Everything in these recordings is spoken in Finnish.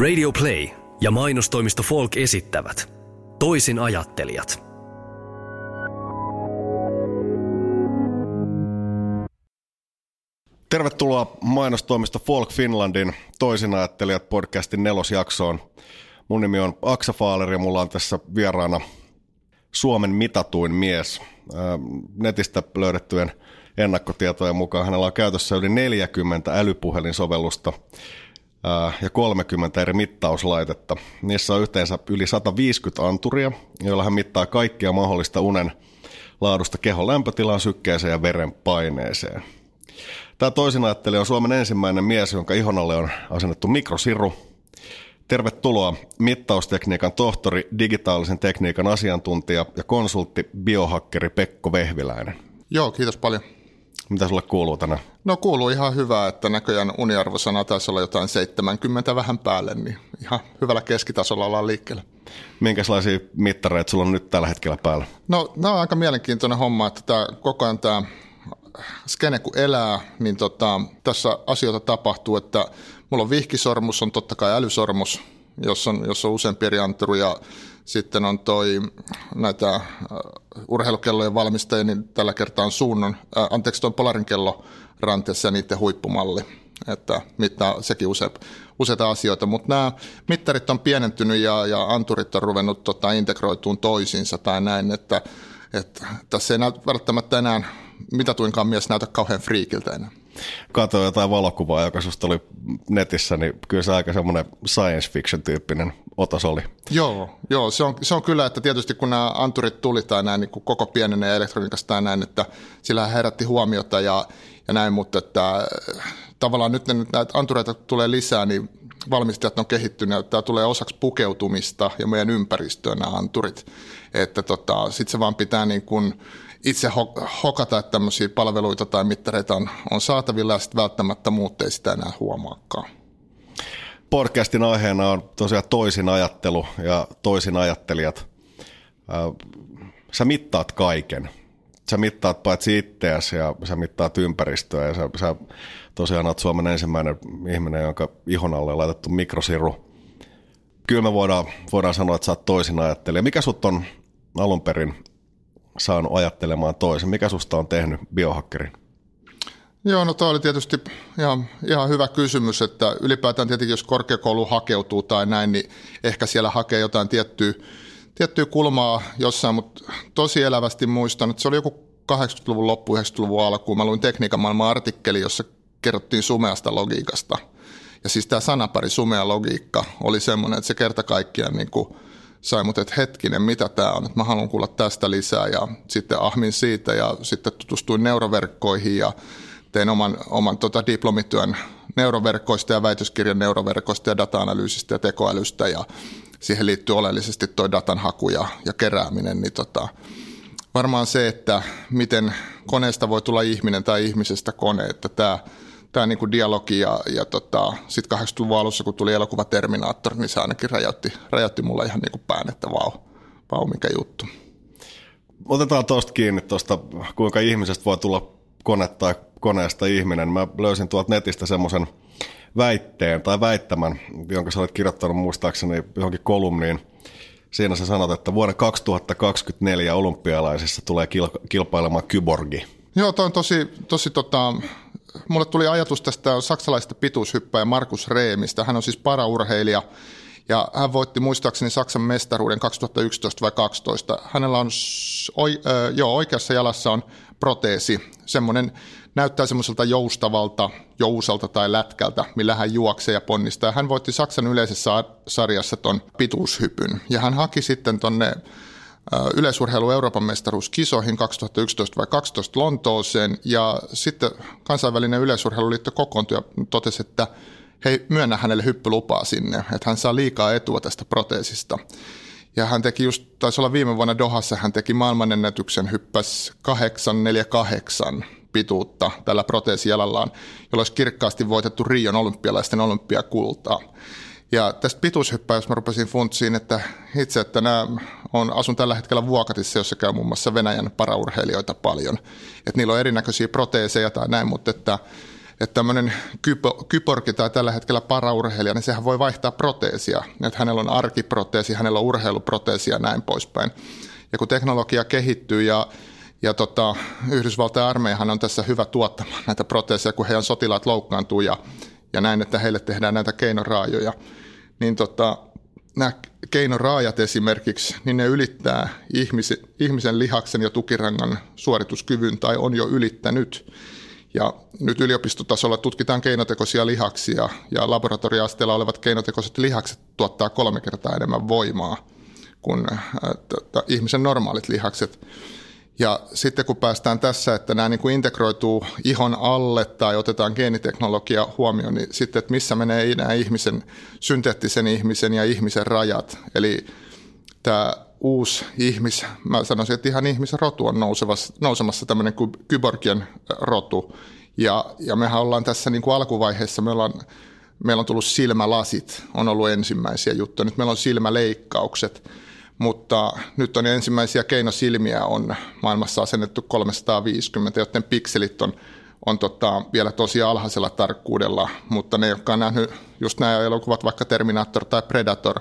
Radio Play ja mainostoimisto Folk esittävät Toisin ajattelijat. Tervetuloa mainostoimisto Folk Finlandin Toisin ajattelijat podcastin 4. jaksoon. Mun nimi on Aksa Faaler ja mulla on tässä vieraana Suomen mitatuin mies. Netistä löydettyjen ennakkotietojen mukaan hänellä on käytössä yli 40 älypuhelinsovellusta ja 30 eri mittauslaitetta. Niissä on yhteensä yli 150 anturia, joilla hän mittaa kaikkia mahdollista unen laadusta kehon lämpötilaan, sykkeeseen ja verenpaineeseen. Tämä toisinajattelija on Suomen ensimmäinen mies, jonka ihon alle on asennettu mikrosiru. Tervetuloa mittaustekniikan tohtori, digitaalisen tekniikan asiantuntija ja konsultti, biohakkeri Pekko Vehviläinen. Joo, kiitos paljon. Mitä sulle kuuluu tänään? No kuuluu ihan hyvää, että näköjään uniarvosana taisi olla jotain 70 vähän päälle, niin ihan hyvällä keskitasolla ollaan liikkeellä. Minkälaisia mittareita sulla on nyt tällä hetkellä päällä? No nämä on aika mielenkiintoinen homma, että koko ajan tämä skene kun elää, niin tässä asioita tapahtuu, että mulla on vihkisormus, on totta kai älysormus, jossa on useampi eri antturu, ja sitten on näitä urheilukellojen valmistajia, niin tällä kertaa on tuon Polarin kello ranteessa ja niiden huippumalli, että mittaa sekin useita asioita, mutta nämä mittarit on pienentynyt ja anturit on ruvennut integroituun toisiinsa tai näin, että tässä ei välttämättä enää mitatuinkaan mies näytä kauhean friikiltä enää. Katsoin jotain valokuvaa, joka susta oli netissä, niin kyllä se aika semmoinen science fiction-tyyppinen otos oli. Joo, se on kyllä, että tietysti kun nämä anturit tuli tai näin, niin koko pienenee elektroniikasta tai näin, että sillä herätti huomiota ja näin, mutta että tavallaan nyt näitä antureita tulee lisää, niin valmistajat on kehittynyt, tämä tulee osaksi pukeutumista ja meidän ympäristöön nämä anturit, että sitten se vaan pitää niin kuin itse hokata, että tämmöisiä palveluita tai mittareita on saatavilla ja sitten välttämättä muut ei sitä enää huomaakaan. Podcastin aiheena on tosiaan toisin ajattelu ja toisin ajattelijat. Sä mittaat kaiken. Sä mittaat paitsi itseäsi ja sä mittaat ympäristöä ja sä tosiaan olet Suomen ensimmäinen ihminen, jonka ihon alle on laitettu mikrosiru. Kyllä me voidaan sanoa, että sä oot toisin ajattelija. Mikä sut on alun perin saanut ajattelemaan toisen? Mikä susta on tehnyt biohakkerin? Joo, no tämä oli tietysti ihan hyvä kysymys, että ylipäätään tietenkin jos korkeakouluun hakeutuu tai näin, niin ehkä siellä hakee jotain tiettyä kulmaa jossain, mutta tosi elävästi muistan, että se oli joku 80-luvun loppu, 90-luvun alkuun. Mä luin Tekniikan maailman artikkeli, jossa kerrottiin sumeasta logiikasta. Ja siis tämä sanapari sumea logiikka oli semmoinen, että se kerta kaikkiaan niin kuin sai mut, että hetkinen, mitä tämä on, että mä haluan kuulla tästä lisää ja sitten ahmin siitä ja sitten tutustuin neuroverkkoihin ja tein oman diplomityön neuroverkkoista ja väitöskirjan neuroverkoista ja data-analyysistä ja tekoälystä ja siihen liittyy oleellisesti toi datan haku ja kerääminen, niin varmaan se, että miten koneesta voi tulla ihminen tai ihmisestä kone, että tämä niinku dialogi ja sitten 80-luvun alussa, kun tuli elokuva Terminaattori, niin se ainakin räjäytti mulle ihan niinku pään, että vau, mikä juttu. Otetaan tuosta kiinni, kuinka ihmisestä voi tulla kone tai koneesta ihminen. Mä löysin tuolta netistä semmoisen väitteen tai väittämän, jonka sä olet kirjoittanut muistaakseni johonkin kolumniin. Siinä sä sanot, että vuoden 2024 olympialaisissa tulee kilpailemaan kyborgi. Joo, toi on tosi mulle tuli ajatus tästä saksalaisesta pituushyppäjä Markus Rehmistä. Hän on siis paraurheilija ja hän voitti muistaakseni Saksan mestaruuden 2011 vai 2012. Hänellä on oikeassa jalassa on proteesi. Semmoinen näyttää semmoiselta joustavalta, jousalta tai lätkältä, millä hän juoksee ja ponnistaa. Hän voitti Saksan yleisessä sarjassa ton pituushypyn ja hän haki sitten tonne yleisurheilu Euroopan mestaruuskisoihin 2011 vai 2012 Lontooseen ja sitten kansainvälinen yleisurheiluliitto kokoontui ja totesi, että hei, myönnä hänelle hyppylupaa sinne, että hän saa liikaa etua tästä proteesista. Ja hän teki taisi olla viime vuonna Dohassa, hän teki maailmanennätyksen, hyppäsi 848 pituutta tällä proteesijalallaan, jolla olisi kirkkaasti voitettu Rion olympialaisten olympiakultaa. Ja tästä pituushyppää, jos mä rupesin funtsiin, että itse, että asun tällä hetkellä Vuokatissa, jossa käy muun muassa Venäjän paraurheilijoita paljon. Että niillä on erinäköisiä proteeseja tai näin, mutta että että tämmöinen kyborgi tai tällä hetkellä paraurheilija, niin sehän voi vaihtaa proteesia. Että hänellä on arkiproteesi, hänellä on urheiluproteesia ja näin poispäin. Ja kun teknologia kehittyy ja Yhdysvaltain armeijahan on tässä hyvä tuottamaan näitä proteeseja, kun heidän sotilaat loukkaantuu ja näin, että heille tehdään näitä keinoraajoja. Niin nämä keinoraajat esimerkiksi, niin ne ylittää ihmisen lihaksen ja tukirangan suorituskyvyn tai on jo ylittänyt. Ja nyt yliopistotasolla tutkitaan keinotekoisia lihaksia ja laboratorioasteella olevat keinotekoiset lihakset tuottaa 3 kertaa enemmän voimaa kuin ihmisen normaalit lihakset. Ja sitten kun päästään tässä, että nämä niin kuin integroituu ihon alle tai otetaan geeniteknologia huomioon, niin sitten, että missä menee nämä ihmisen, synteettisen ihmisen ja ihmisen rajat. Eli tämä uusi mä sanoisin, että ihan ihmisrotu on nousemassa tämmöinen kuin kyborgien rotu. Ja mehän ollaan tässä niin kuin alkuvaiheessa, meillä on tullut silmälasit, on ollut ensimmäisiä juttuja, nyt meillä on silmäleikkaukset. Mutta nyt on ensimmäisiä keinosilmiä on maailmassa asennettu 350, joten pikselit on vielä tosi alhaisella tarkkuudella, mutta ne, jotka on nähnyt just nämä elokuvat, vaikka Terminaattor tai Predator,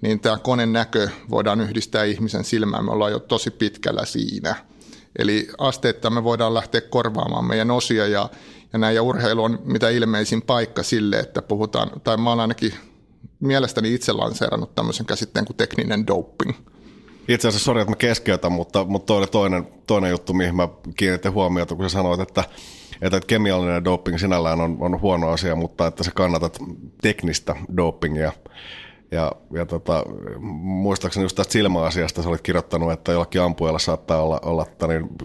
niin tämä koneen näkö voidaan yhdistää ihmisen silmään, me ollaan jo tosi pitkällä siinä. Eli asteittain me voidaan lähteä korvaamaan meidän osia ja näin, ja urheilu on mitä ilmeisin paikka sille, että puhutaan, tai mä oon ainakin mielestäni itse lanseerannut tämmöisen käsitteen kuin tekninen doping. Itse asiassa sori, että mä keskeytän, mutta toi oli toinen juttu, mihin mä kiinnitin huomiota, kun sä sanoit, että kemiallinen doping sinällään on huono asia, mutta että sä kannatat teknistä dopingia. Ja muistaakseni just tästä silmäasiasta sä olit kirjoittanut, että jollakin ampujalla saattaa olla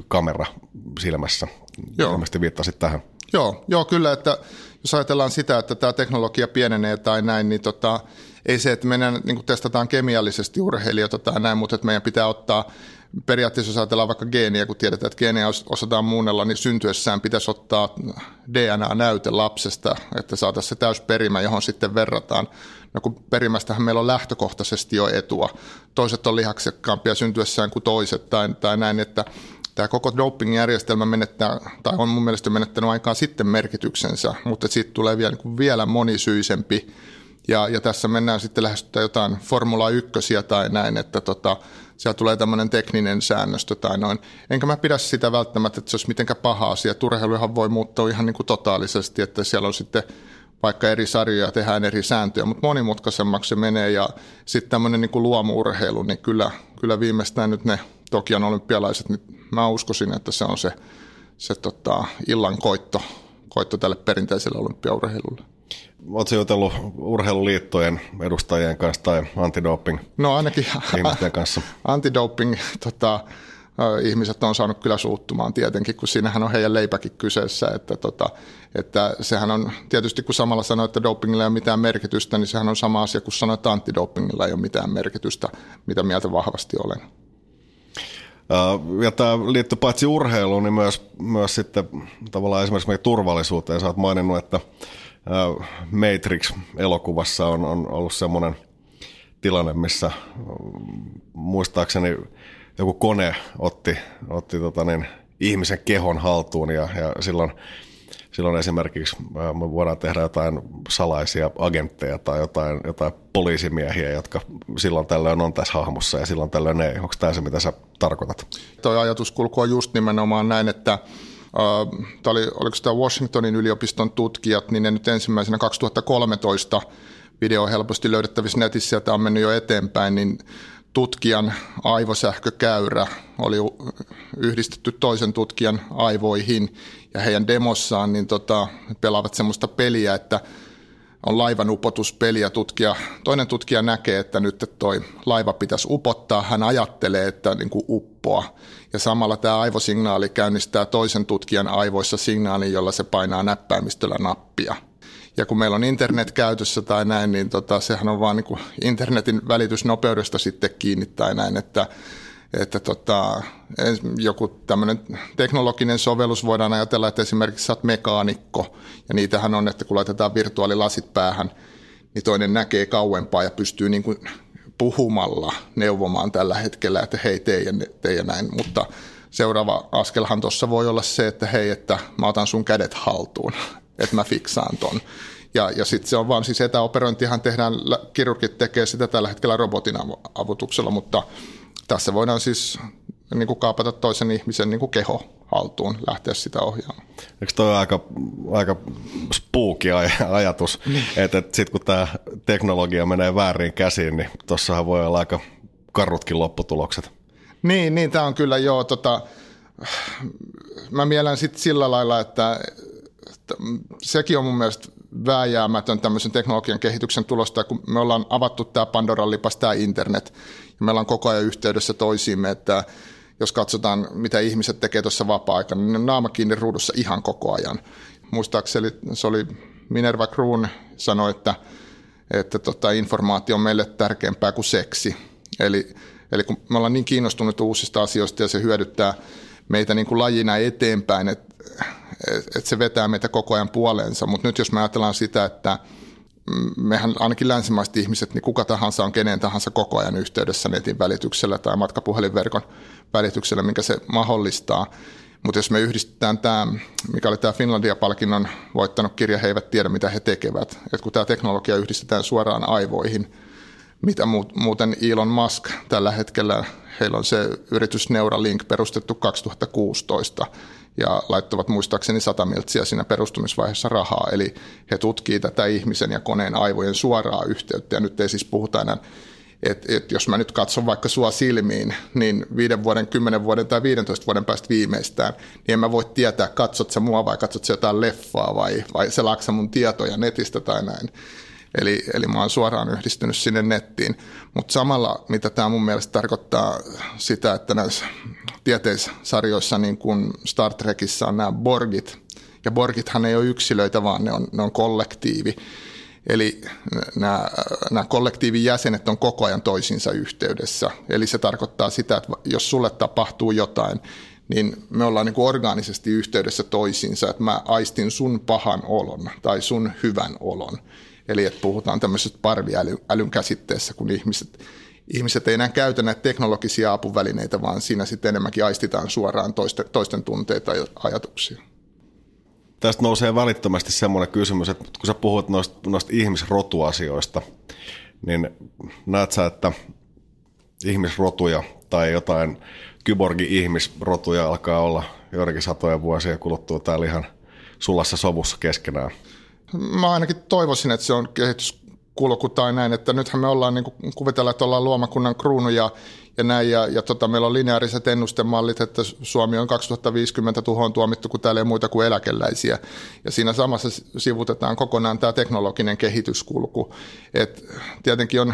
kamera silmässä. Joo. Ilmeisesti viittasit tähän. Joo, kyllä, että jos ajatellaan sitä, että tämä teknologia pienenee tai näin, niin ei se, että meidän niin testataan kemiallisesti urheilijoita tai näin, mutta että meidän pitää ottaa, periaatteessa jos ajatellaan vaikka geeniä, kun tiedetään, että geeniä osataan muunnella, niin syntyessään pitäisi ottaa DNA-näyte lapsesta, että saataisiin se täysperimä, johon sitten verrataan. No kun perimästähän meillä on lähtökohtaisesti jo etua. Toiset on lihaksekkaampia syntyessään kuin toiset tai näin, että tämä koko doping-järjestelmä menettää, tai on mun mielestä menettänyt aikaa sitten merkityksensä, mutta siitä tulee vielä monisyisempi. Ja tässä mennään sitten lähestytään jotain Formula 1 tai näin, että siellä tulee tämmöinen tekninen säännöstö tai noin. Enkä mä pidä sitä välttämättä, että se olisi mitenkään paha asia. Urheiluhan voi muuttua ihan niin kuin totaalisesti, että siellä on sitten vaikka eri sarjoja tehdään eri sääntöjä, mutta monimutkaisemmaksi se menee. Ja sitten tämmöinen niin kuin luomuurheilu, niin kyllä viimeistään nyt ne Tokion olympialaiset, niin mä uskoisin, että se on se illan koitto tälle perinteiselle olympiaurheilulle. Oletko jutellut urheiluliittojen edustajien kanssa tai antidoping? No ainakin ihmisten kanssa. Antidoping ihmiset on saanut kyllä suuttumaan tietenkin, kun siinähän on heidän leipäkin kyseessä. Että sehän on tietysti, kun samalla sanoo, että dopingilla ei ole mitään merkitystä, niin sehän on sama asia kuin sanoo, että antidopingilla ei ole mitään merkitystä, mitä mieltä vahvasti olen. Ja tämä liittyy paitsi urheiluun, niin myös sitten tavallaan esimerkiksi meidän turvallisuuteen. Sä oot maininnut, että Matrix-elokuvassa on ollut semmoinen tilanne, missä muistaakseni joku kone otti ihmisen kehon haltuun ja silloin esimerkiksi me voidaan tehdä jotain salaisia agentteja tai jotain poliisimiehiä, jotka silloin tällöin on tässä hahmossa ja silloin tällöin ei. Onko tämä se, mitä sä tarkoitat? Tuo ajatuskulku on just nimenomaan näin, että oliko tämä Washingtonin yliopiston tutkijat, niin ne nyt ensimmäisenä 2013 video helposti löydettävissä netissä ja tämä on mennyt jo eteenpäin, niin tutkijan aivosähkökäyrä oli yhdistetty toisen tutkijan aivoihin ja heidän demossaan niin pelaavat semmoista peliä, että on laivan upotuspeli ja toinen tutkija näkee, että nyt toi laiva pitäisi upottaa, hän ajattelee, että niin kuin uppoa ja samalla tämä aivosignaali käynnistää toisen tutkijan aivoissa signaalin, jolla se painaa näppäimistöllä nappia. Ja kun meillä on internet käytössä tai näin, niin sehän on vaan niin kuin internetin välitysnopeudesta sitten kiinni tai näin, että joku tämmöinen teknologinen sovellus voidaan ajatella, että esimerkiksi sä oot mekaanikko ja niitähän on, että kun laitetaan virtuaalilasit päähän, niin toinen näkee kauempaa ja pystyy niin kuin puhumalla neuvomaan tällä hetkellä, että hei tee ja näin, mutta seuraava askelhan tuossa voi olla se, että hei, että mä otan sun kädet haltuun. että mä fiksaan ton. Ja sitten se on vaan siis etäoperointihan tehdään, kirurgit tekee sitä tällä hetkellä robotin avutuksella, mutta tässä voidaan siis niin kuin kaapata toisen ihmisen niin kuin keho haltuun, lähteä sitä ohjaamaan. Eikö toi aika spooky ajatus, että sitten kun tämä teknologia menee väärin käsiin, niin tuossahan voi olla aika karutkin lopputulokset. Niin tämä on kyllä joo. Mä mielän sitten sillä lailla, että sekin on mun mielestä vääjäämätön tämmöisen teknologian kehityksen tulosta, kun me ollaan avattu tämä Pandoran lipas, tämä internet, ja me ollaan koko ajan yhteydessä toisiimme, että jos katsotaan, mitä ihmiset tekee tuossa vapaa-aikana, niin ne on naama kiinni ruudussa ihan koko ajan. Muistaakseni se oli Minerva Kroon sanoi, että informaatio on meille tärkeämpää kuin seksi. Eli kun me ollaan niin kiinnostuneet uusista asioista ja se hyödyttää meitä niin kuin lajina eteenpäin, että se vetää meitä koko ajan puoleensa. Mutta nyt jos me ajatellaan sitä, että mehän ainakin länsimaiset ihmiset, niin kuka tahansa on kenen tahansa koko ajan yhteydessä netin välityksellä tai matkapuhelinverkon välityksellä, minkä se mahdollistaa. Mutta jos me yhdistetään tämä, mikä oli tämä Finlandia-palkinnon voittanut kirja, he eivät tiedä mitä he tekevät. Et kun tämä teknologia yhdistetään suoraan aivoihin, mitä muuten Elon Musk tällä hetkellä, heillä on se yritys Neuralink perustettu 2016 ja laittoivat muistaakseni 100 miltsiä siinä perustumisvaiheessa rahaa. Eli he tutkii tätä ihmisen ja koneen aivojen suoraa yhteyttä ja nyt ei siis puhuta enää, että jos mä nyt katson vaikka sua silmiin, niin 5 vuoden, 10 vuoden tai 15 vuoden päästä viimeistään, niin en mä voi tietää, katsot sä mua vai katsot sä jotain leffaa vai selaatko sä mun tietoja netistä tai näin. Eli mä oon suoraan yhdistynyt sinne nettiin, mutta samalla mitä tämä mun mielestä tarkoittaa sitä, että näissä tieteissarjoissa niin kuin Star Trekissä on nämä borgit, ja borgithan ei ole yksilöitä, vaan ne on kollektiivi. Eli nämä kollektiivin jäsenet on koko ajan toisiinsa yhteydessä, eli se tarkoittaa sitä, että jos sulle tapahtuu jotain, niin me ollaan niin kuin orgaanisesti yhteydessä toisiinsa, että mä aistin sun pahan olon tai sun hyvän olon. Eli että puhutaan tämmöisestä parviälyn käsitteessä, kun ihmiset ei enää käytä näitä teknologisia apuvälineitä, vaan siinä sitten enemmänkin aistitaan suoraan toisten tunteita ja ajatuksia. Tästä nousee välittömästi semmoinen kysymys, että kun sä puhut noista ihmisrotuasioista, niin näet sä, että ihmisrotuja tai jotain kyborgi-ihmisrotuja alkaa olla joidenkin satoja vuosia kuluttua täällä ihan sulassa sovussa keskenään? Mä ainakin toivoisin, että se on kehityskulku tai näin, että nythän me ollaan, niin kuin kuvitellaan, että ollaan luomakunnan kruunu ja näin, ja meillä on lineaariset ennustemallit, että Suomi on 2050 tuhoon tuomittu, kun täällä ei muuta kuin eläkeläisiä, ja siinä samassa sivutetaan kokonaan tämä teknologinen kehityskulku, että tietenkin on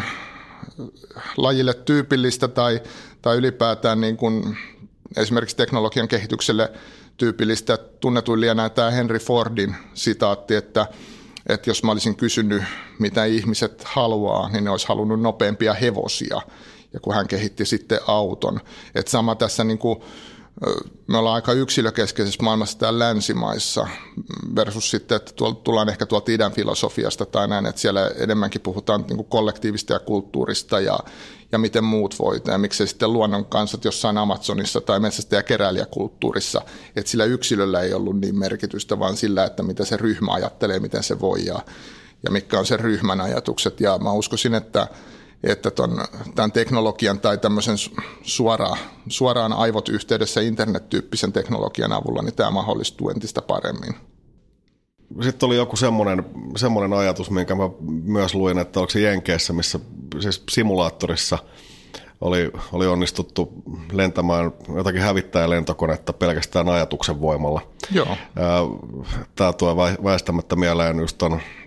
lajille tyypillistä tai ylipäätään niin kuin esimerkiksi teknologian kehitykselle tyypillistä. Tunnetuin lienää tämä Henry Fordin sitaatti, että jos mä olisin kysynyt, mitä ihmiset haluaa, niin ne olisi halunnut nopeampia hevosia, ja kun hän kehitti sitten auton. Että sama tässä, niin kuin, me ollaan aika yksilökeskeisessä maailmassa täällä länsimaissa, versus sitten, että tullaan ehkä tuolta idän filosofiasta tai näin, että siellä enemmänkin puhutaan niin kuin kollektiivista ja kulttuurista ja miten muut voivat, ja miksei sitten luonnon kansat jossain Amazonissa tai metsästä- ja keräilijäkulttuurissa, että sillä yksilöllä ei ollut niin merkitystä, vaan sillä, että mitä se ryhmä ajattelee, miten se voi, ja mitkä on sen ryhmän ajatukset, ja mä uskoisin, että tämän teknologian tai tämmöisen suoraan aivot yhteydessä internet-tyyppisen teknologian avulla, niin tämä mahdollistuu entistä paremmin. Sitten oli joku semmoinen ajatus, minkä mä myös luin, että oliko se Jenkeissä, missä siis simulaattorissa oli onnistuttu lentämään jotakin hävittäjälentokonetta pelkästään ajatuksen voimalla. Joo. Tämä tuo väistämättä mieleen just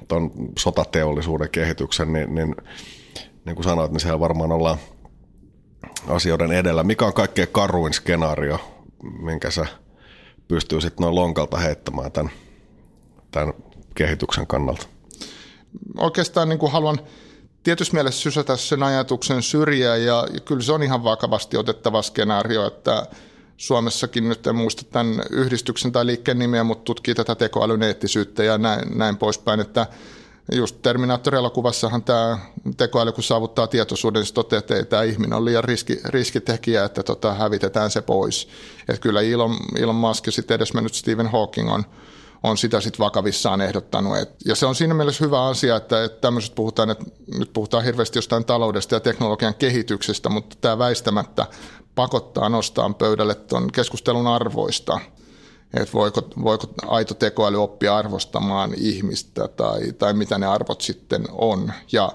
ton sotateollisuuden kehityksen, niin kuin sanoit, niin siellä varmaan ollaan asioiden edellä. Mikä on kaikkein karuin skenaario, minkä sä pystyy sitten noin lonkalta heittämään tämän kehityksen kannalta? Oikeastaan niin kuin haluan tietysti mielessä sysätä sen ajatuksen syrjään, ja kyllä se on ihan vakavasti otettava skenaario, että Suomessakin nyt en muista tämän yhdistyksen tai liikkeen nimeä, mutta tutkii tätä tekoälyn eettisyyttä ja näin poispäin, että just Terminaattori-elokuvassahan tämä tekoäly, kun saavuttaa tietoisuuden, niin se toteaa, että ei tämä ihminen on liian riskitekijä, että hävitetään se pois. Että kyllä Elon Musk ja sitten edes mennyt Stephen Hawking on on sitä sitten vakavissaan ehdottanut. Ja se on siinä mielessä hyvä asia, että tämmöiset puhutaan, että nyt puhutaan hirveästi jostain taloudesta ja teknologian kehityksestä, mutta tämä väistämättä pakottaa nostaa pöydälle tuon keskustelun arvoista. Että voiko aito tekoäly oppia arvostamaan ihmistä tai mitä ne arvot sitten on. Ja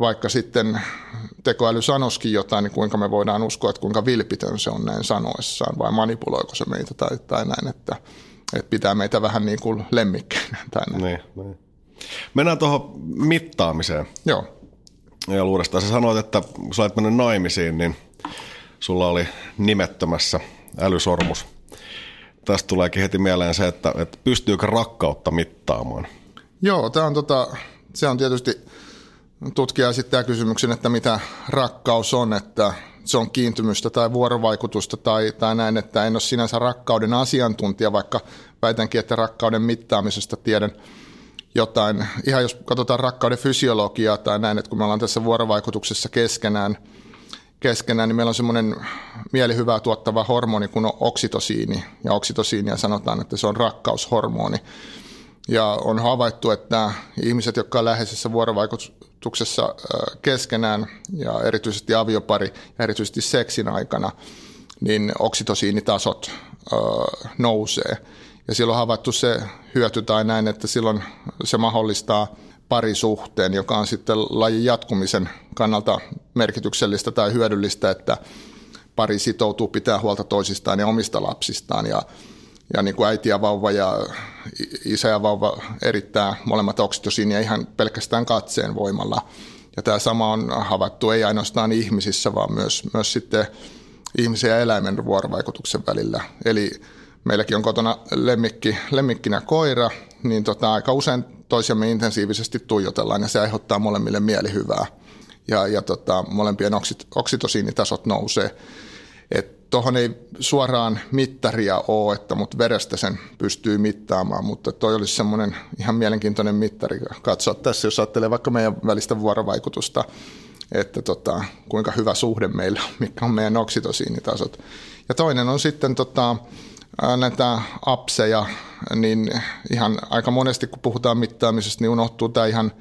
vaikka sitten tekoäly sanoskin jotain, niin kuinka me voidaan uskoa, että kuinka vilpitön se on näin sanoissaan vai manipuloiko se meitä tai näin, että pitää meitä vähän niin kuin lemmikkinä. Niin. Mennään tuohon mittaamiseen. Joo. Ja uudestaan sä sanoit, että kun sä olet mennyt naimisiin, niin sulla oli nimettömässä älysormus. Tästä tuleekin heti mieleen se, että pystyykö rakkautta mittaamaan? Joo, tämä on se on tietysti tutkija esittää kysymyksen, että mitä rakkaus on, että se on kiintymystä tai vuorovaikutusta tai näin, että en ole sinänsä rakkauden asiantuntija, vaikka väitänkin, että rakkauden mittaamisesta tiedän jotain. Ihan jos katsotaan rakkauden fysiologiaa tai näin, että kun me ollaan tässä vuorovaikutuksessa keskenään, niin meillä on semmoinen mielihyvää tuottava hormoni kuin oksitosiini, ja oksitosiinia sanotaan, että se on rakkaushormoni. Ja on havaittu, että ihmiset, jotka on läheisessä vuorovaikutuksessa keskenään, ja erityisesti aviopari, ja erityisesti seksin aikana, niin oksitosiinitasot nousee. Ja silloin on havaittu se hyöty tai näin, että silloin se mahdollistaa parisuhteen, joka on sitten lajin jatkumisen kannalta merkityksellistä tai hyödyllistä, että pari sitoutuu pitää huolta toisistaan ja omista lapsistaan. Ja niin kuin äiti ja vauva ja isä ja vauva erittää molemmat oksitosiinia ihan pelkästään katseen voimalla. Ja tämä sama on havaittu ei ainoastaan ihmisissä, vaan myös sitten ihmisen ja eläimen vuorovaikutuksen välillä. Eli meilläkin on kotona lemmikkinä koira, niin aika usein toisiamme intensiivisesti tuijotellaan ja se aiheuttaa molemmille mielihyvää. Ja molempien oksitosiinitasot nousee. Tuohon ei suoraan mittaria ole, mutta verestä sen pystyy mittaamaan, mutta toi olisi semmoinen ihan mielenkiintoinen mittari katsoa tässä, jos ajattelee vaikka meidän välistä vuorovaikutusta, että kuinka hyvä suhde meillä on, mitkä on meidän oksitosiinitasot. Ja toinen on sitten näitä appseja, niin ihan aika monesti kun puhutaan mittaamisesta, niin unohtuu tämä ihan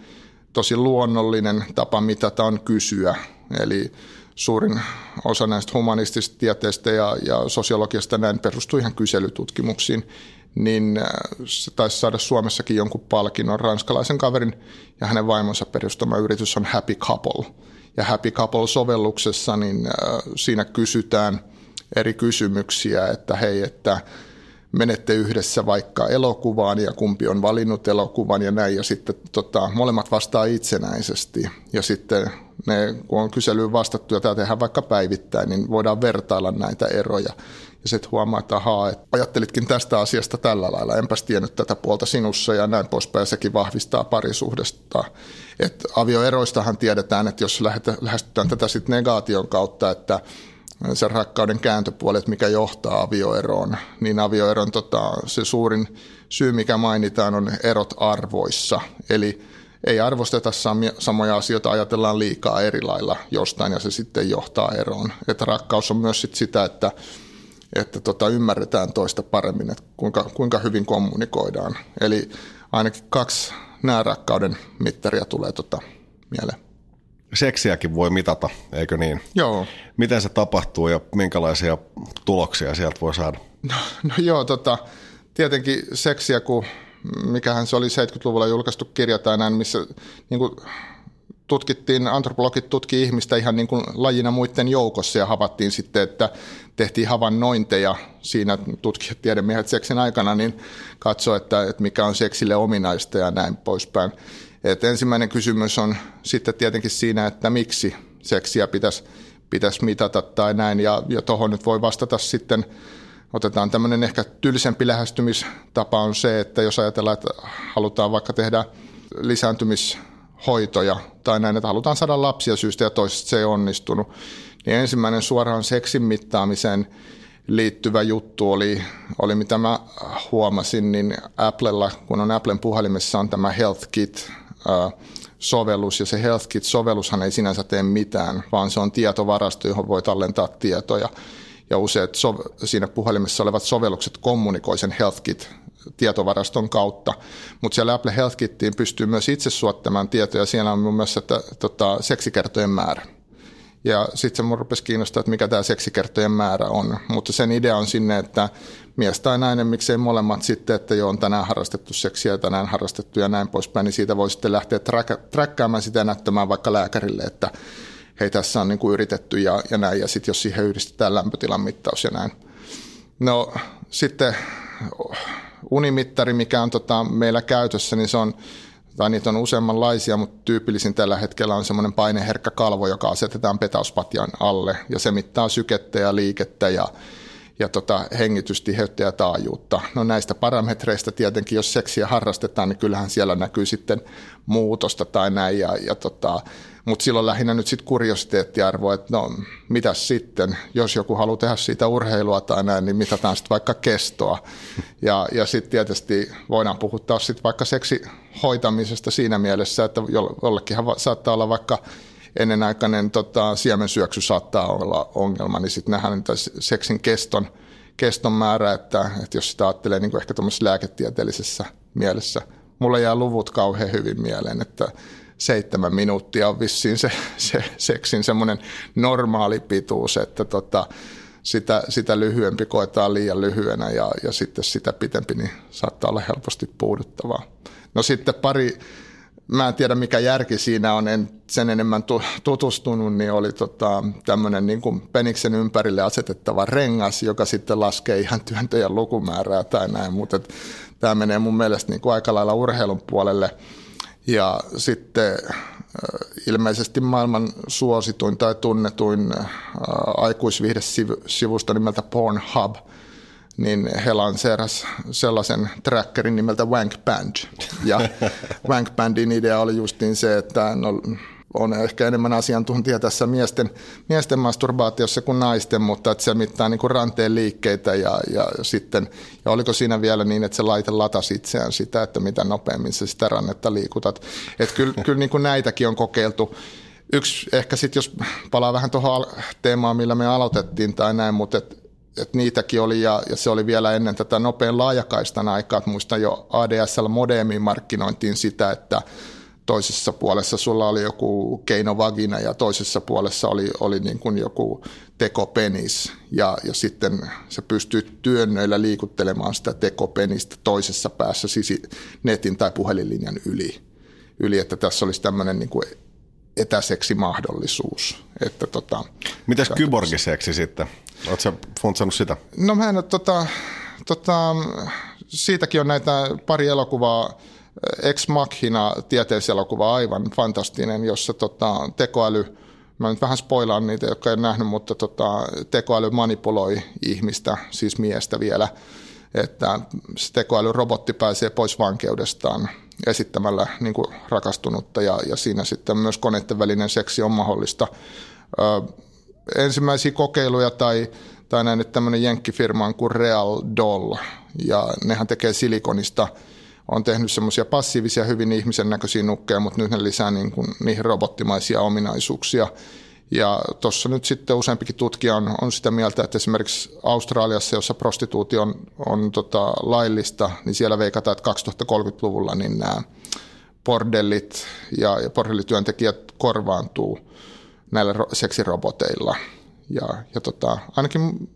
tosi luonnollinen tapa mitata on kysyä. Eli suurin osa näistä humanistisista tieteistä ja sosiologiasta näin perustuu ihan kyselytutkimuksiin, niin se taisi saada Suomessakin jonkun palkinnon ranskalaisen kaverin ja hänen vaimonsa perustama yritys on Happy Couple. Ja Happy Couple-sovelluksessa niin siinä kysytään eri kysymyksiä, että hei, että menette yhdessä vaikka elokuvaan ja kumpi on valinnut elokuvan ja näin. Ja sitten molemmat vastaa itsenäisesti. Ja sitten ne, kun on kyselyyn vastattu ja tämä tehdään vaikka päivittäin, niin voidaan vertailla näitä eroja. Ja sitten huomaa, että ajattelitkin tästä asiasta tällä lailla, enpäs tiennyt tätä puolta sinussa ja näin poispäin. Ja sekin vahvistaa parisuhdesta. Et avioeroistahan tiedetään, että jos lähestytään tätä sitten negaation kautta, että sen rakkauden kääntöpuoli, että mikä johtaa avioeroon, niin avioeron se suurin syy, mikä mainitaan, on erot arvoissa. Eli ei arvosteta samoja asioita, ajatellaan liikaa eri lailla jostain ja se sitten johtaa eroon. Että rakkaus on myös sitä, että ymmärretään toista paremmin, että kuinka hyvin kommunikoidaan. Eli ainakin kaksi nämä rakkauden mittaria tulee mieleen. Seksiäkin voi mitata, eikö niin? Joo. Miten se tapahtuu ja minkälaisia tuloksia sieltä voi saada? No, tietenkin seksiä, kun mikähän se oli 70-luvulla julkaistu kirja tai näin, missä niin kuin antropologit tutki ihmistä ihan niin kuin lajina muiden joukossa ja havaittiin sitten, että tehtiin havainnointeja siinä tutkijat tiedemiehet seksin aikana, niin katsoi, että mikä on seksille ominaista ja näin poispäin. Et ensimmäinen kysymys on sitten tietenkin siinä, että miksi seksiä pitäisi mitata tai näin, ja tuohon nyt voi vastata sitten, otetaan tämmöinen ehkä tylsempi lähestymistapa on se, että jos ajatellaan, että halutaan vaikka tehdä lisääntymishoitoja tai näin, että halutaan saada lapsia syystä ja toisesta se ei onnistunut, niin ensimmäinen suoraan seksin mittaamiseen liittyvä juttu oli mitä mä huomasin, niin Applella, kun on Applen puhelimessa on tämä HealthKit, sovellus, ja se HealthKit-sovellushan ei sinänsä tee mitään, vaan se on tietovarasto, johon voi tallentaa tietoja. Ja useat siinä puhelimessa olevat sovellukset kommunikoi sen HealthKit tietovaraston kautta, mutta siellä Apple HealthKittiin pystyy myös itse suottamaan tietoja, siellä on mun mielestä seksikertojen määrä. Ja sitten se mun rupesi kiinnostaa, että mikä tämä seksikertojen määrä on, mutta sen idea on sinne, että mies tai nainen, miksei molemmat sitten, että joo, on tänään harrastettu seksiä, tänään harrastettu ja näin poispäin, niin siitä voi sitten lähteä träkkäämään sitä ja näyttämään vaikka lääkärille, että hei, tässä on niin kuin yritetty ja näin, ja sitten jos siihen yhdistetään lämpötilan mittaus ja näin. No sitten unimittari, mikä on meillä käytössä, niin se on, tai niitä on useammanlaisia, mutta tyypillisin tällä hetkellä on semmoinen paineherkkä kalvo, joka asetetaan petauspatjan alle, ja se mittaa sykettä ja liikettä ja hengitystiheyttä ja taajuutta. No näistä parametreistä tietenkin, jos seksiä harrastetaan, niin kyllähän siellä näkyy sitten muutosta tai näin, mutta silloin lähinnä nyt sitten kuriositeettiarvo, että no mitäs sitten, jos joku haluaa tehdä siitä urheilua tai näin, niin mitataan sitten vaikka kestoa. Ja sitten tietysti voidaan puhuttaa sitten vaikka seksihoitamisesta siinä mielessä, että jollekinhan saattaa olla vaikka ennenaikainen siemensyöksy saattaa olla ongelma, niin sitten nähdään seksin keston määrä, että jos sitä ajattelee niin kuin ehkä tuollaisessa lääketieteellisessä mielessä. Mulla jää luvut kauhean hyvin mieleen, että 7 minuuttia on vissiin se seksin semmoinen normaali pituus, että sitä lyhyempi koetaan liian lyhyenä ja sitten sitä pitempi niin saattaa olla helposti puuduttavaa. No sitten mä en tiedä mikä järki siinä on, en sen enemmän tutustunut, niin oli tämmöinen niin kuin peniksen ympärille asetettava rengas, joka sitten laskee ihan työntöjen lukumäärää tai näin, mutta tämä menee mun mielestä niin kuin aika lailla urheilun puolelle. Ja sitten ilmeisesti maailman suosituin tai tunnetuin aikuisviihdesivusto nimeltä Pornhub, niin he lanseerasi sellaisen trackerin nimeltä Wank Band. Ja Wank Bandin idea oli justiin se, että on ehkä enemmän asiantuntija tässä miesten masturbaatiossa kuin naisten, mutta että se mittaa niin kuin ranteen liikkeitä ja oliko siinä vielä niin, että se laite latasi itseään sitä, että mitä nopeammin sä sitä rannetta liikutat. Että kyllä niin kuin näitäkin on kokeiltu. Yksi ehkä sitten, jos palaa vähän tuohon teemaan, millä me aloitettiin tai näin, mutta että niitäkin oli ja se oli vielä ennen tätä nopean laajakaistan aikaa, että muistan jo ADSL-modeemiin markkinointiin sitä, että toisessa puolessa sulla oli joku keinovagina ja toisessa puolessa oli niin kuin joku tekopenis ja sitten sä pystyt työnnöillä liikuttelemaan sitä tekopenistä toisessa päässä siis netin tai puhelinlinjan yli että tässä olisi tämmöinen niin kuin etäseksi mahdollisuus. Että mitäs kyborgiseksi sitten? Oletko sä funtsannut sitä? No mä en ole siitäkin on näitä pari elokuvaa. Ex Machina, tieteiselokuva, aivan fantastinen, jossa tekoäly, mä nyt vähän spoilaan niitä, jotka en nähnyt, mutta tekoäly manipuloi ihmistä, siis miestä vielä, että se tekoälyrobotti pääsee pois vankeudestaan esittämällä niin kuin rakastunutta ja siinä sitten myös koneiden välinen seksi on mahdollista. Ensimmäisiä kokeiluja tai näin nyt tämmöinen jenkkifirma kuin Real Doll ja nehän tekee silikonista. On tehnyt semmoisia passiivisia, hyvin ihmisen näköisiä nukkeja, mutta nyt ne lisää niin kuin niihin robottimaisia ominaisuuksia. Ja tuossa nyt sitten useampikin tutkija on sitä mieltä, että esimerkiksi Australiassa, jossa prostituutio on laillista, niin siellä veikataan, että 2030-luvulla niin nämä bordellit ja bordellityöntekijät korvaantuu näillä seksiroboteilla. Ja ainakin,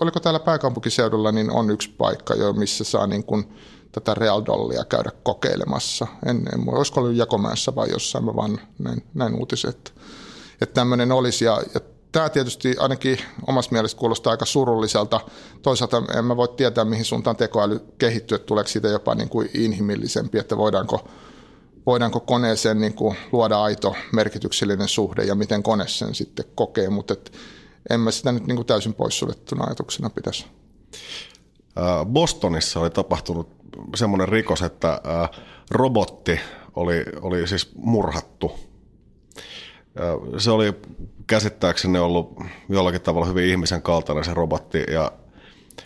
oliko täällä pääkaupunkiseudulla, niin on yksi paikka jo, missä saa niin kuin tätä Real Dollia käydä kokeilemassa. En olisiko ollut Jakomäessä vai jossain, mä vaan näin uutiset. Että tämmöinen olisi. Ja tämä tietysti ainakin omassa mielessä kuulostaa aika surulliselta. Toisaalta en mä voi tietää, mihin suuntaan tekoäly kehittyy, että tuleeko siitä jopa niin kuin inhimillisempi, että voidaanko koneeseen niin kuin luoda aito merkityksellinen suhde ja miten kone sen sitten kokee. Mutta en mä sitä nyt niin kuin täysin poissuljettuna ajatuksena pitäisi. Bostonissa oli tapahtunut semmoinen rikos, että robotti oli siis murhattu. Se oli käsittääkseni ollut jollakin tavalla hyvin ihmisen kaltainen se robotti ja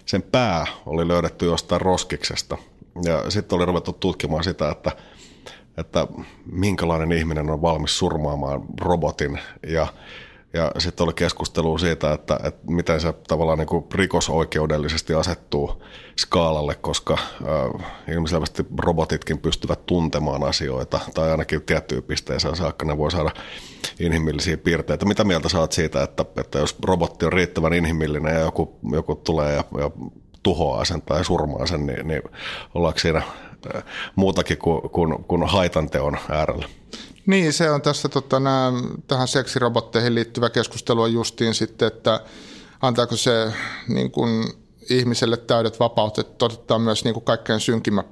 sen pää oli löydetty jostain roskiksesta. Ja sitten oli ruvettu tutkimaan sitä, että minkälainen ihminen on valmis surmaamaan robotin ja Ja sitten oli keskustelua siitä, että miten se tavallaan niin kuin rikosoikeudellisesti asettuu skaalalle, koska ilmiselvästi robotitkin pystyvät tuntemaan asioita, tai ainakin tiettyyn pisteeseen saakka ne voi saada inhimillisiä piirteitä. Mitä mieltä saat siitä, että jos robotti on riittävän inhimillinen ja joku tulee ja tuhoaa sen tai surmaa sen, niin ollaanko siinä muutakin kuin haitanteon äärellä? Niin, se on tässä tähän seksirobotteihin liittyvä keskustelu on justiin sitten, että antaako se niin kuin ihmiselle täydet vapaudet, että toteuttaa myös niin kuin kaikkein synkimmät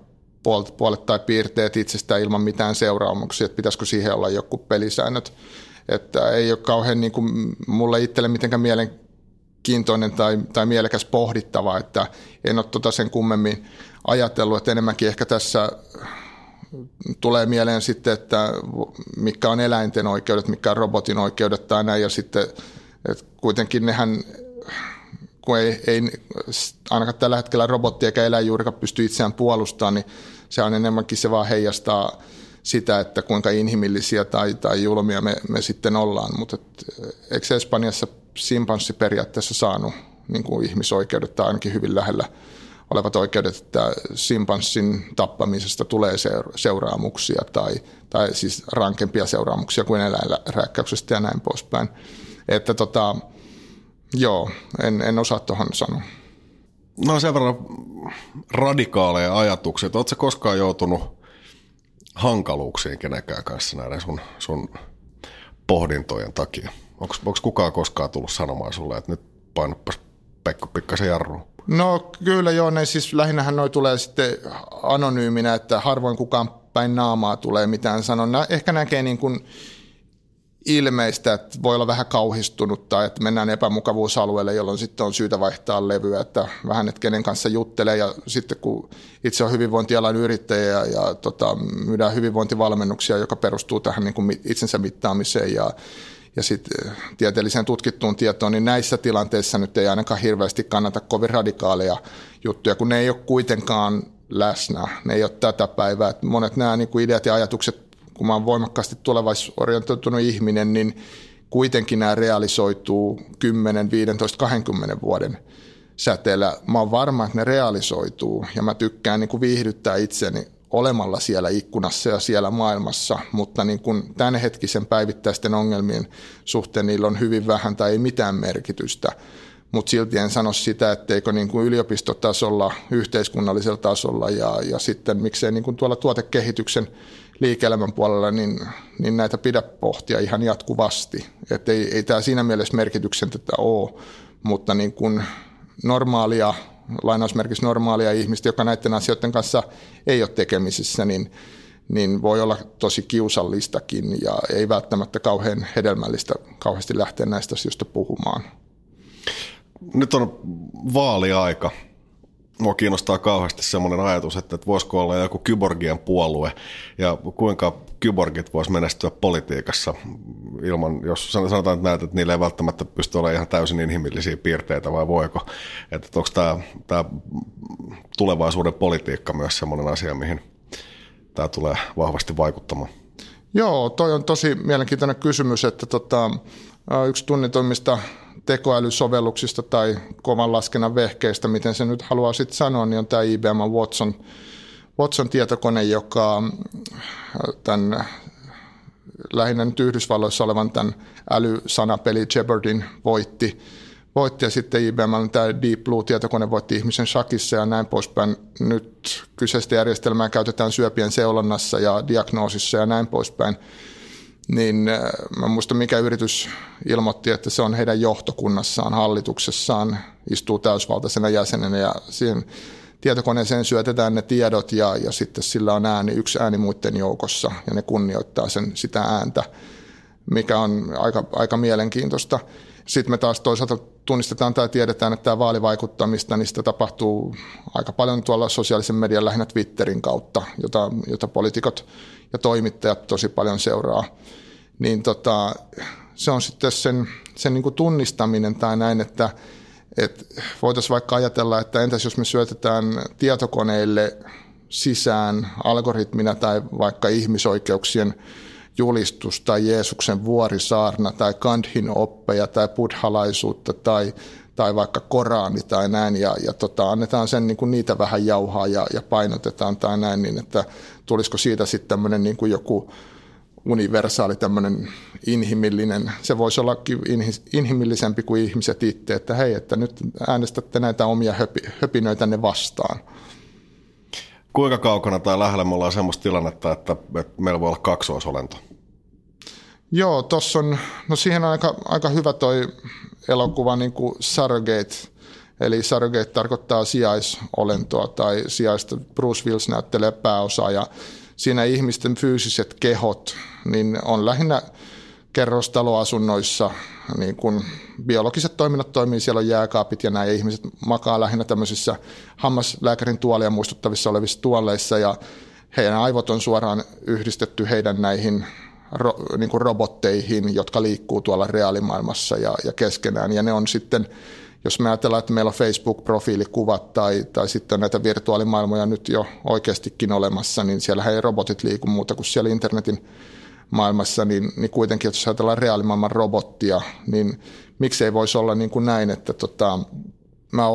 puolet tai piirteet itsestään ilman mitään seuraamuksia, että pitäisikö siihen olla joku pelisäännöt. Että ei ole kauhean niin kuin mulle itselle mitenkään mielenkiintoinen tai mielekäs pohdittava, että en ole sen kummemmin ajatellut, että enemmänkin ehkä tässä tulee mieleen sitten, että mitkä on eläinten oikeudet, mitkä on robotin oikeudet tai näin, ja sitten kuitenkin nehän, kun ei ainakaan tällä hetkellä robotti eikä eläin juurikaan pysty itseään puolustamaan, niin se on enemmänkin, se vaan heijastaa sitä, että kuinka inhimillisiä tai julmia me sitten ollaan, mutta eikö Espanjassa simpanssi periaatteessa saanut niin kuin ihmisoikeudet tai ainakin hyvin lähellä olevat oikeudet, että simpanssin tappamisesta tulee seuraamuksia tai siis rankempia seuraamuksia kuin eläinrääkkäyksestä ja näin poispäin. Että joo, en osaa tuohon sanoa. No sen verran radikaaleja ajatukset. Oletko koskaan joutunut hankaluuksiin kenenkään kanssa näiden sun pohdintojen takia? Onko kukaan koskaan tullut sanomaan sulle, että nyt painoppas Pekko pikkasen jarruun? No kyllä joo, ne siis lähinnähän noi tulee sitten anonyyminä, että harvoin kukaan päin naamaa tulee mitään sanoa. Ehkä näkee niin kuin ilmeistä, että voi olla vähän kauhistunut tai että mennään epämukavuusalueelle, jolloin sitten on syytä vaihtaa levyä, että vähän et kenen kanssa juttelee. Ja sitten kun itse on hyvinvointialan yrittäjä ja myydään hyvinvointivalmennuksia, joka perustuu tähän niin kuin itsensä mittaamiseen ja sitten tieteelliseen tutkittuun tietoon, niin näissä tilanteissa nyt ei ainakaan hirveästi kannata kovin radikaaleja juttuja, kun ne ei ole kuitenkaan läsnä, ne ei ole tätä päivää. Monet nämä niin kuin ideat ja ajatukset, kun mä oon voimakkaasti tulevaisuusorientoitunut ihminen, niin kuitenkin nämä realisoituu 10, 15, 20 vuoden säteellä. Mä oon varma, että ne realisoituu ja mä tykkään niin kuin viihdyttää itseni olemalla siellä ikkunassa ja siellä maailmassa, mutta niin kuin tämänhetkisen päivittäisten ongelmien suhteen niillä on hyvin vähän tai ei mitään merkitystä, mutta silti en sano sitä, etteikö niin kuin yliopistotasolla, yhteiskunnallisella tasolla ja sitten miksei niin kuin tuolla tuotekehityksen liike-elämän puolella, niin näitä pidä pohtia ihan jatkuvasti. Et ei tämä siinä mielessä merkityksen tätä ole, mutta niin kuin normaalia, lainausmerkissä normaalia ihmistä, joka näiden asioiden kanssa ei ole tekemisissä, niin voi olla tosi kiusallistakin ja ei välttämättä kauhean hedelmällistä kauheasti lähteä näistä asioista puhumaan. Nyt on vaaliaika. Mua kiinnostaa kauheasti semmoinen ajatus, että voisiko olla joku kyborgien puolue ja kuinka kyborgit vois menestyä politiikassa ilman, jos sanotaan näitä, että niillä ei välttämättä pysty olemaan ihan täysin inhimillisiä piirteitä vai voiko. Että onko tämä tulevaisuuden politiikka myös semmoinen asia, mihin tämä tulee vahvasti vaikuttamaan? Joo, toi on tosi mielenkiintoinen kysymys, että yksi tunnetuimmista tekoälysovelluksista tai kovan laskennan vehkeistä, miten se nyt haluaa sitten sanoa, niin on tämä IBM Watson-tietokone, joka tämän lähinnä nyt Yhdysvalloissa olevan tämän älysanapeli Jeopardyn voitti ja sitten IBM tämä Deep Blue-tietokone voitti ihmisen shakissa ja näin poispäin. Nyt kyseistä järjestelmää käytetään syöpien seulonnassa ja diagnoosissa ja näin poispäin. Niin mä muistan, mikä yritys ilmoitti, että se on heidän johtokunnassaan, hallituksessaan, istuu täysvaltaisena jäsenenä ja siihen tietokoneeseen syötetään ne tiedot ja sitten sillä on yksi ääni muiden joukossa ja ne kunnioittaa sitä ääntä, mikä on aika mielenkiintoista. Sitten me taas toisaalta tunnistetaan tai tiedetään, että tämä vaalivaikuttamista, niin sitä tapahtuu aika paljon tuolla sosiaalisen median lähinnä Twitterin kautta, jota poliitikot ja toimittajat tosi paljon seuraa. Niin se on sitten sen niin kuin tunnistaminen tai näin, että voitaisiin vaikka ajatella, että entäs jos me syötetään tietokoneille sisään algoritmina tai vaikka ihmisoikeuksien julistus tai Jeesuksen vuorisaarna tai Gandhin oppeja tai buddhalaisuutta tai vaikka Korani tai näin, ja annetaan sen niin kuin niitä vähän jauhaa ja painotetaan tai näin, niin että tulisiko siitä sitten tämmöinen niin kuin joku universaali tämmöinen inhimillinen, se voisi olla inhimillisempi kuin ihmiset itse, että hei, että nyt äänestätte näitä omia höpinöitänne vastaan. Kuinka kaukana tai lähellä me ollaan semmoista tilannetta, että meillä voi olla kaksoisolento? Joo, tuossa on, no siihen on aika hyvä toi elokuva niin kuin Surrogate, eli Surrogate tarkoittaa sijaisolentoa tai sijaista, Bruce Willis näyttelee pääosaa ja siinä ihmisten fyysiset kehot niin on lähinnä kerrostaloasunnoissa, niin kun biologiset toiminnat toimii, siellä on jääkaapit ja näin, ja ihmiset makaa lähinnä tämmöisissä hammaslääkärin tuolia muistuttavissa olevissa tuoleissa, ja heidän aivot on suoraan yhdistetty heidän näihin niin kuin robotteihin, jotka liikkuu tuolla reaalimaailmassa ja keskenään, ja ne on sitten, jos me ajatellaan, että meillä on Facebook-profiilikuvat tai sitten näitä virtuaalimaailmoja nyt jo oikeastikin olemassa, niin siellähän ei robotit liiku muuta kuin siellä internetin maailmassa, niin kuitenkin, jos ajatellaan reaalimaailman robottia, niin miksei voisi olla niin kuin näin, että mä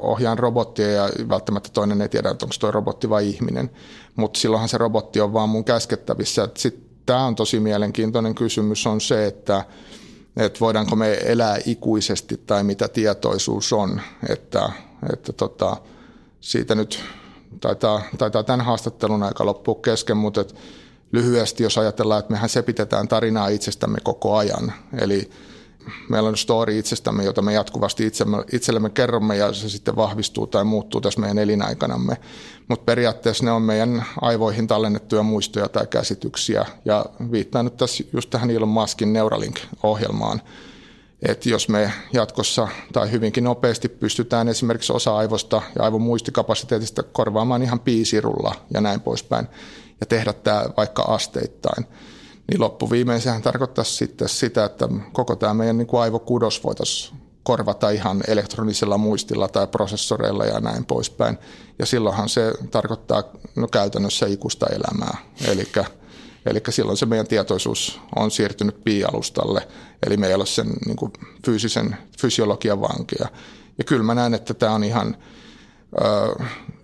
ohjaan robottia ja välttämättä toinen ei tiedä, että onko toi robotti vai ihminen, mutta silloinhan se robotti on vaan mun käskettävissä. Tämä on tosi mielenkiintoinen kysymys on se, että voidaanko me elää ikuisesti tai mitä tietoisuus on, että siitä nyt taitaa tämän haastattelun aika loppua kesken, mutta lyhyesti jos ajatellaan, että mehän sepitetään tarinaa itsestämme koko ajan, eli meillä on story itsestämme, jota me jatkuvasti itsellemme kerromme ja se sitten vahvistuu tai muuttuu tässä meidän elinaikanamme, mutta periaatteessa ne on meidän aivoihin tallennettuja muistoja tai käsityksiä ja viittaan nyt tässä just tähän Elon Muskin Neuralink-ohjelmaan, että jos me jatkossa tai hyvinkin nopeasti pystytään esimerkiksi osa aivosta ja aivon muistikapasiteetista korvaamaan ihan piisirulla ja näin poispäin ja tehdä tämä vaikka asteittain, niin loppuviimein sehän tarkoittaa sitten sitä, että koko tämä meidän niin kuin aivokudos voitaisiin korvata ihan elektronisella muistilla tai prosessoreilla ja näin poispäin. Ja silloinhan se tarkoittaa käytännössä ikuista elämää. Eli silloin se meidän tietoisuus on siirtynyt pi-alustalle, eli me ei ole sen niin kuin fyysisen fysiologian vankeja. Ja kyllä mä näen, että tämä on ihan...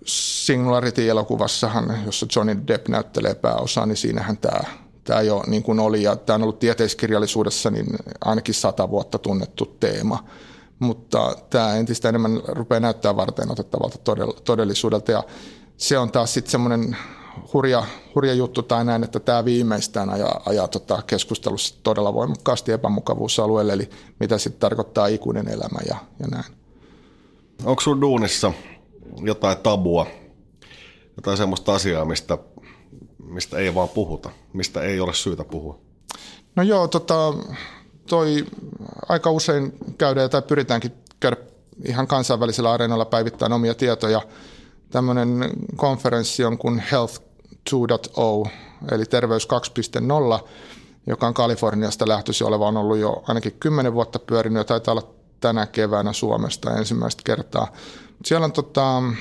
Singularity-elokuvassahan, jossa Johnny Depp näyttelee pääosaa, niin siinähän tämä jo niin kuin oli, ja tämä on ollut tieteiskirjallisuudessa niin ainakin 100 vuotta tunnettu teema, mutta tämä entistä enemmän rupeaa näyttää varten otettavalta todellisuudelta, ja se on taas sitten semmoinen hurja juttu tai näin, että tämä viimeistään ajaa keskustelussa todella voimakkaasti epämukavuusalueelle, eli mitä sitten tarkoittaa ikuinen elämä ja näin. Onko sun duunissa jotain tabua, jotain semmoista asiaa, mistä ei vaan puhuta, mistä ei ole syytä puhua? No joo, toi aika usein käydään tai pyritäänkin käydä ihan kansainvälisellä areenoilla päivittäin omia tietoja. Tämmöinen konferenssi on kuin Health 2.0, eli terveys 2.0, joka on Kaliforniasta lähtöisin oleva, on ollut jo ainakin 10 vuotta pyörinyt ja taitaa olla tänä keväänä Suomesta ensimmäistä kertaa. Siellä on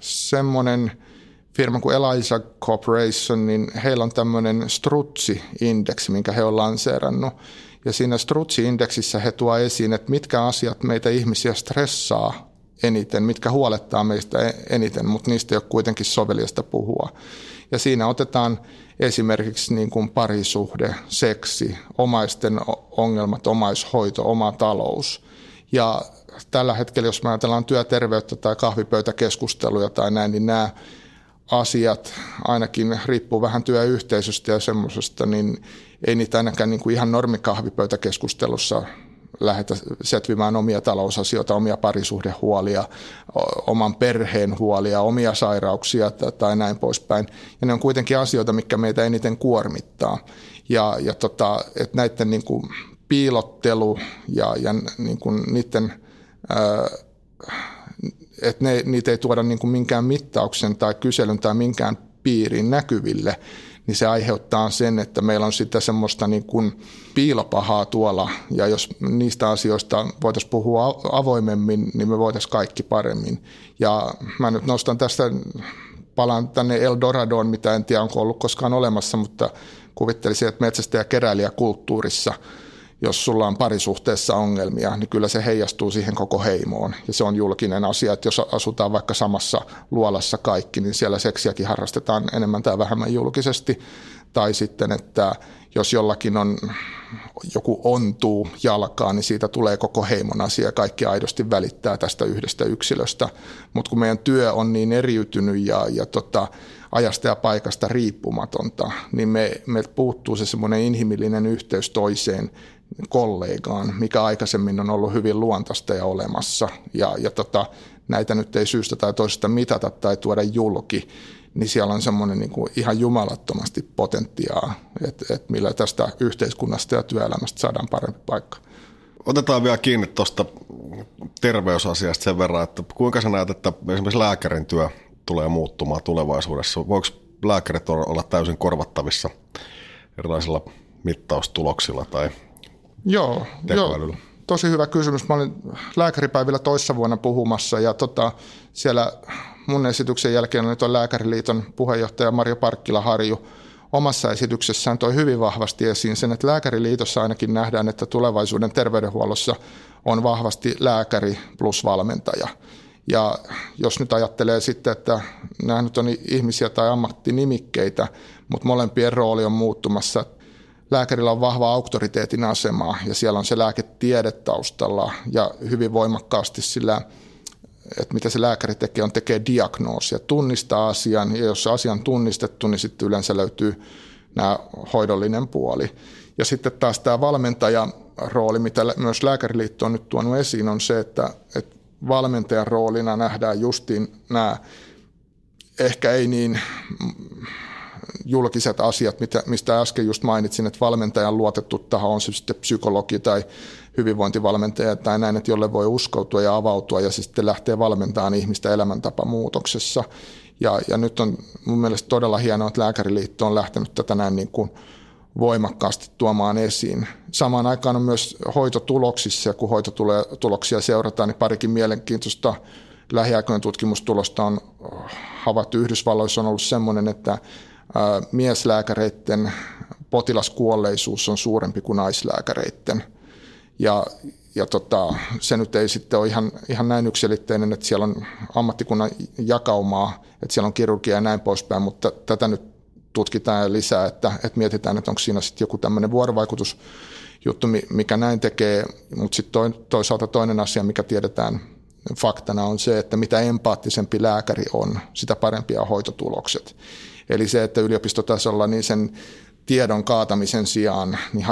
semmoinen firma kuin Elisa Corporation, niin heillä on tämmöinen strutsi-indeksi, minkä he on lanseerannut. Ja siinä strutsi-indeksissä he tuovat esiin, että mitkä asiat meitä ihmisiä stressaa eniten, mitkä huolettaa meistä eniten, mutta niistä ei ole kuitenkin soveliasta puhua. Ja siinä otetaan esimerkiksi niin kuin parisuhde, seksi, omaisten ongelmat, omaishoito, oma talous. Ja tällä hetkellä, jos me ajatellaan työterveyttä tai kahvipöytäkeskusteluja tai näin, niin nämä asiat ainakin riippuu vähän työyhteisöstä ja semmoisesta, niin ei niitä ainakaan niin kuin ihan normikahvipöytäkeskustelussa lähdetä setvimään omia talousasioita, omia parisuhdehuolia, oman perheen huolia, omia sairauksia tai näin poispäin. Ja ne on kuitenkin asioita, mitkä meitä eniten kuormittaa. Että näiden niin kuin piilottelu ja niin kuin niiden... että niitä ei tuoda niin kuin minkään mittauksen tai kyselyn tai minkään piiriin näkyville, niin se aiheuttaa sen, että meillä on sitä semmoista niin kuin piilopahaa tuolla, ja jos niistä asioista voitaisiin puhua avoimemmin, niin me voitaisiin kaikki paremmin. Ja mä nyt nostan tästä, palaan tänne Eldoradoon, mitä en tiedä onko ollut koskaan olemassa, mutta kuvittelisin, että metsästäjä-keräilijäkulttuurissa, jos sulla on parisuhteessa ongelmia, niin kyllä se heijastuu siihen koko heimoon. Ja se on julkinen asia, että jos asutaan vaikka samassa luolassa kaikki, niin siellä seksiäkin harrastetaan enemmän tai vähemmän julkisesti. Tai sitten, että jos jollakin on joku ontuu jalkaan, niin siitä tulee koko heimon asia. Kaikki aidosti välittää tästä yhdestä yksilöstä. Mutta kun meidän työ on niin eriytynyt ja ajasta ja paikasta riippumatonta, niin meiltä puuttuu se semmoinen inhimillinen yhteys toiseen kollegaan, mikä aikaisemmin on ollut hyvin luontaista ja olemassa. Ja näitä nyt ei syystä tai toisesta mitata tai tuoda julki. Niin siellä on semmoinen niin kuin ihan jumalattomasti potentiaa, että millä tästä yhteiskunnasta ja työelämästä saadaan parempi paikka. Otetaan vielä kiinni tuosta terveysasiasta sen verran, että kuinka sä näet, että esimerkiksi lääkärin työ tulee muuttumaan tulevaisuudessa? Voiko lääkärit olla täysin korvattavissa erilaisilla mittaustuloksilla tai tekoälyllä? Tosi hyvä kysymys. Mä olin lääkäripäivillä toissa vuonna puhumassa ja siellä mun esityksen jälkeen oli tuo Lääkäriliiton puheenjohtaja Marjo Parkkila-Harju omassa esityksessään toi hyvin vahvasti esiin sen, että Lääkäriliitossa ainakin nähdään, että tulevaisuuden terveydenhuollossa on vahvasti lääkäri plus valmentaja. Ja jos nyt ajattelee sitten, että nämä nyt on ihmisiä tai ammattinimikkeitä, mutta molempien rooli on muuttumassa. Lääkärillä on vahva auktoriteetin asema ja siellä on se lääketiede taustalla ja hyvin voimakkaasti sillä, että mitä se lääkäri tekee, on tekee diagnoosia, tunnistaa asian ja jos se asia on tunnistettu, niin sitten yleensä löytyy nämä hoidollinen puoli. Ja sitten taas tämä valmentajarooli, mitä myös Lääkäriliitto on nyt tuonut esiin, on se, että valmentajan roolina nähdään justiin nämä ehkä ei niin julkiset asiat, mistä äsken just mainitsin, että valmentajan luotettu taho on se sitten psykologi tai hyvinvointivalmentaja tai näin, että jolle voi uskoutua ja avautua ja se sitten lähtee valmentamaan ihmistä elämäntapamuutoksessa. Ja nyt on mun mielestä todella hienoa, että Lääkäriliitto on lähtenyt tätä näin niin kuin voimakkaasti tuomaan esiin. Samaan aikaan on myös hoitotuloksissa ja kun hoitotuloksia seurataan, niin parikin mielenkiintoista lähiaikojen tutkimustulosta on havaittu. Yhdysvalloissa on ollut semmoinen, että mieslääkäreiden potilaskuolleisuus on suurempi kuin naislääkäreiden. Ja se nyt ei sitten ole ihan näin yksiselitteinen, että siellä on ammattikunnan jakaumaa, että siellä on kirurgia ja näin poispäin, mutta tätä nyt tutkitaan lisää, että mietitään, että onko siinä sitten joku tämmöinen vuorovaikutusjuttu, mikä näin tekee, mutta sitten toisaalta toinen asia, mikä tiedetään faktana, on se, että mitä empaattisempi lääkäri on, sitä parempia hoitotulokset. Eli se, että yliopistotasolla niin sen tiedon kaatamisen sijaan niin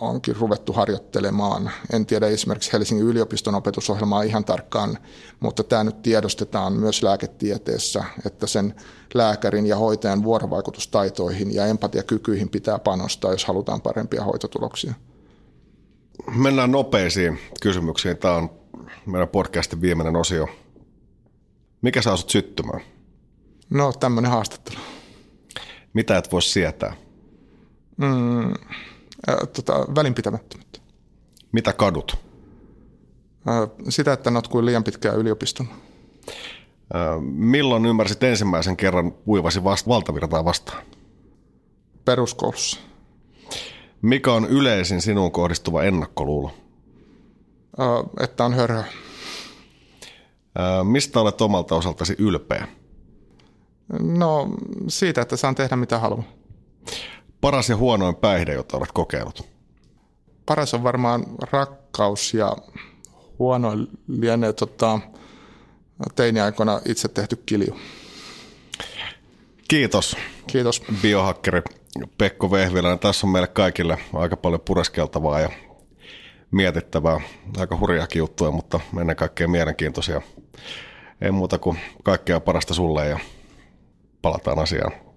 onkin ruvettu harjoittelemaan. En tiedä esimerkiksi Helsingin yliopiston opetusohjelmaa ihan tarkkaan, mutta tämä nyt tiedostetaan myös lääketieteessä, että sen lääkärin ja hoitajan vuorovaikutustaitoihin ja empatiakykyihin pitää panostaa, jos halutaan parempia hoitotuloksia. Mennään nopeisiin kysymyksiin. Tämä on meidän podcastin viimeinen osio. Mikä saa sut syttymään? No tämmöinen haastattelu. Mitä et voi sietää? Välinpitämättömyyttä. Mitä kadut? Sitä, että notkuin liian pitkään yliopistolla. Milloin ymmärsit ensimmäisen kerran uivasi valtavirtaa vastaan? Peruskoulussa. Mikä on yleisin sinuun kohdistuva ennakkoluulo? Että on hörhö. Mistä olet omalta osaltasi ylpeä? No siitä, että saan tehdä mitä haluan. Paras ja huonoin päihde, jota olet kokeillut? Paras on varmaan rakkaus ja huonoin lienee teiniaikoina itse tehty kilju. Kiitos. Kiitos. Biohakkeri Pekko Vehviläinen. Tässä on meille kaikille aika paljon pureskeltavaa ja mietittävää. Aika hurjaakin juttuja, mutta ennen kaikkea mielenkiintoisia. Ei muuta kuin kaikkea parasta sulle ja palataan asiaan.